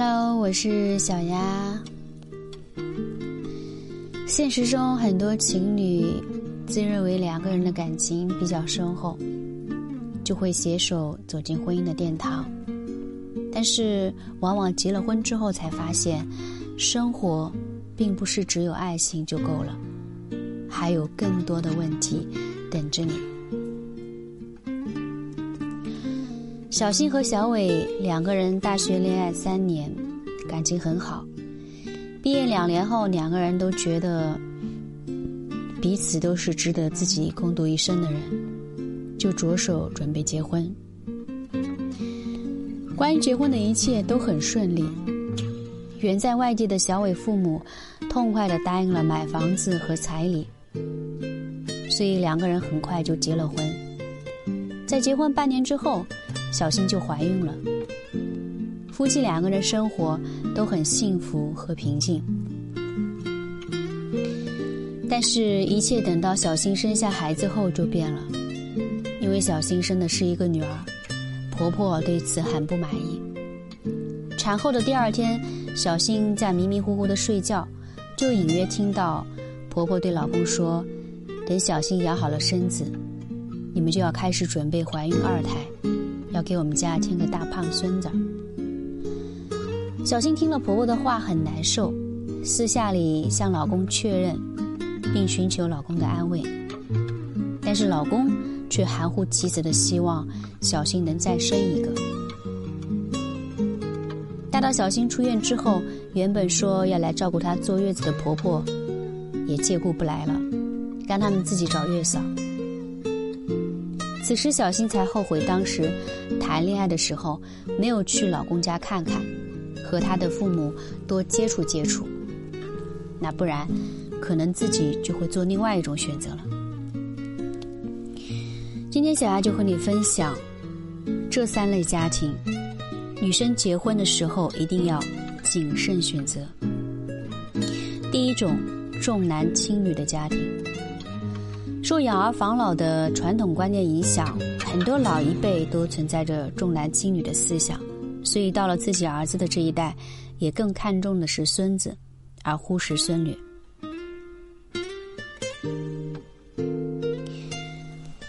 Hello， 我是小丫。现实中很多情侣自认为两个人的感情比较深厚，就会携手走进婚姻的殿堂，但是往往结了婚之后才发现，生活并不是只有爱情就够了，还有更多的问题等着你。小新和小伟两个人大学恋爱3年，感情很好。毕业2年后，两个人都觉得彼此都是值得自己共度一生的人，就着手准备结婚。关于结婚的一切都很顺利，远在外地的小伟父母痛快地答应了买房子和彩礼，所以两个人很快就结了婚。在结婚半年之后，小新就怀孕了。夫妻两个人生活都很幸福和平静，但是一切等到小新生下孩子后就变了。因为小新生的是一个女儿，婆婆对此很不满意。产后的第2天，小新在迷迷糊糊的睡觉，就隐约听到婆婆对老公说，等小新养好了身子，你们就要开始准备怀孕2胎，要给我们家添个大胖孙子。小新听了婆婆的话很难受，私下里向老公确认，并寻求老公的安慰，但是老公却含糊其辞的希望小新能再生一个。待到小新出院之后，原本说要来照顾她坐月子的婆婆也借故不来了，让他们自己找月嫂。此时小新才后悔当时谈恋爱的时候没有去老公家看看，和他的父母多接触接触，那不然可能自己就会做另外一种选择了。今天小丫就和你分享这3类家庭，女生结婚的时候一定要谨慎选择。第一种，重男轻女的家庭。受养儿防老的传统观念影响，很多老一辈都存在着重男轻女的思想，所以到了自己儿子的这一代，也更看重的是孙子，而忽视孙女。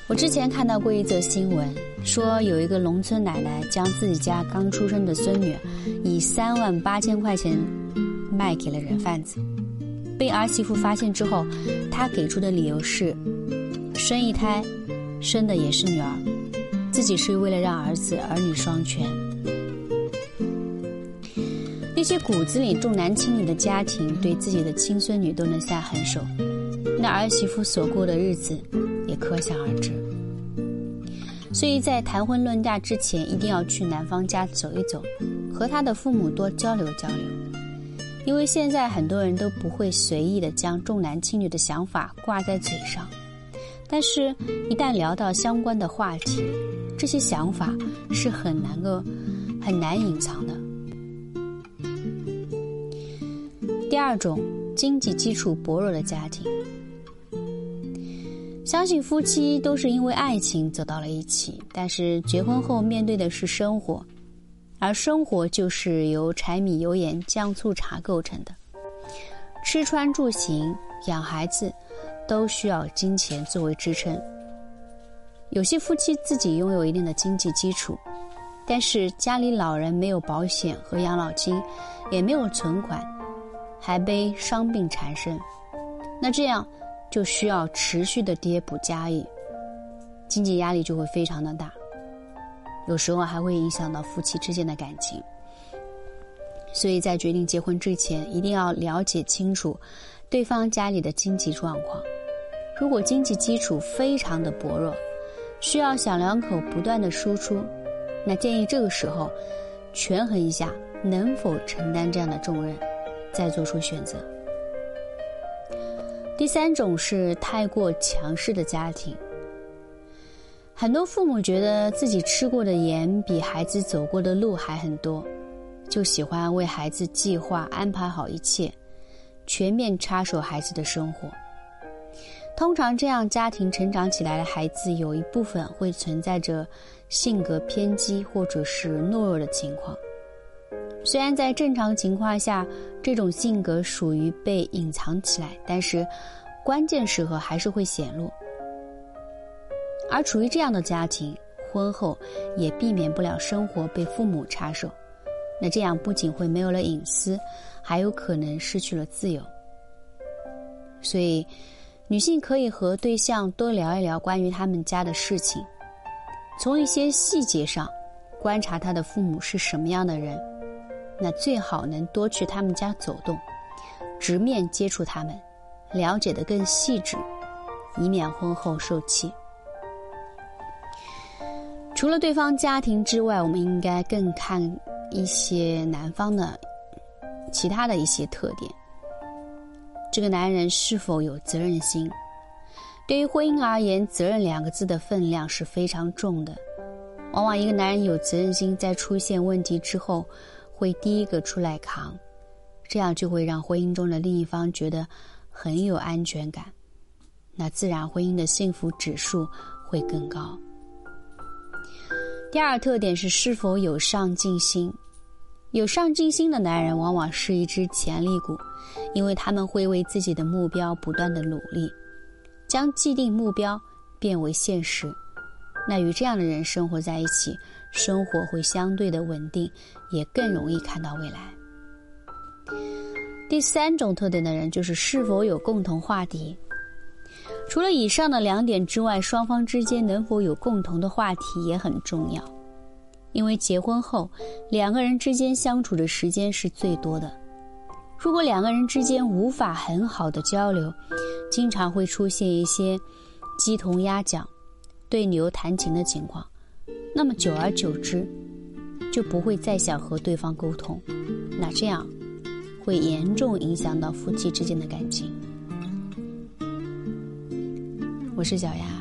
我之前看到过一则新闻，说有一个农村奶奶将自己家刚出生的孙女以38000块钱卖给了人贩子，被儿媳妇发现之后，她给出的理由是生一胎，生的也是女儿，自己是为了让儿子儿女双全。那些骨子里重男轻女的家庭，对自己的亲孙女都能下狠手，那儿媳妇所过的日子也可想而知。所以在谈婚论嫁之前，一定要去男方家走一走，和他的父母多交流交流。因为现在很多人都不会随意的将重男轻女的想法挂在嘴上，但是一旦聊到相关的话题，这些想法是很难隐藏的。第二种，经济基础薄弱的家庭。相信夫妻都是因为爱情走到了一起，但是结婚后面对的是生活，而生活就是由柴米油盐酱醋茶构成的，吃穿住行养孩子都需要金钱作为支撑。有些夫妻自己拥有一定的经济基础，但是家里老人没有保险和养老金，也没有存款，还被伤病缠身，那这样就需要持续的贴补家用，经济压力就会非常的大，有时候还会影响到夫妻之间的感情。所以在决定结婚之前，一定要了解清楚对方家里的经济状况。如果经济基础非常的薄弱，需要小两口不断的输出，那建议这个时候权衡一下能否承担这样的重任，再做出选择。第3种是太过强势的家庭。很多父母觉得自己吃过的盐比孩子走过的路还很多，就喜欢为孩子计划安排好一切，全面插手孩子的生活。通常这样家庭成长起来的孩子，有一部分会存在着性格偏激或者是懦弱的情况。虽然在正常情况下，这种性格属于被隐藏起来，但是关键时候还是会显露。而处于这样的家庭，婚后也避免不了生活被父母插手，那这样不仅会没有了隐私，还有可能失去了自由。所以女性可以和对象多聊一聊关于他们家的事情，从一些细节上观察他的父母是什么样的人，那最好能多去他们家走动，直面接触他们，了解得更细致，以免婚后受气。除了对方家庭之外，我们应该更看一些男方的其他的一些特点。这个男人是否有责任心？对于婚姻而言，责任两个字的分量是非常重的。往往一个男人有责任心，在出现问题之后会第一个出来扛，这样就会让婚姻中的另一方觉得很有安全感，那自然婚姻的幸福指数会更高。第二特点是是否有上进心。有上进心的男人往往是一只潜力股，因为他们会为自己的目标不断的努力，将既定目标变为现实。那与这样的人生活在一起，生活会相对的稳定，也更容易看到未来。第三种特点的人就是是否有共同话题。除了以上的两点之外，双方之间能否有共同的话题也很重要。因为结婚后，两个人之间相处的时间是最多的。如果两个人之间无法很好的交流，经常会出现一些鸡同鸭讲、对牛弹琴的情况，那么久而久之，就不会再想和对方沟通，那这样会严重影响到夫妻之间的感情。我是小雅。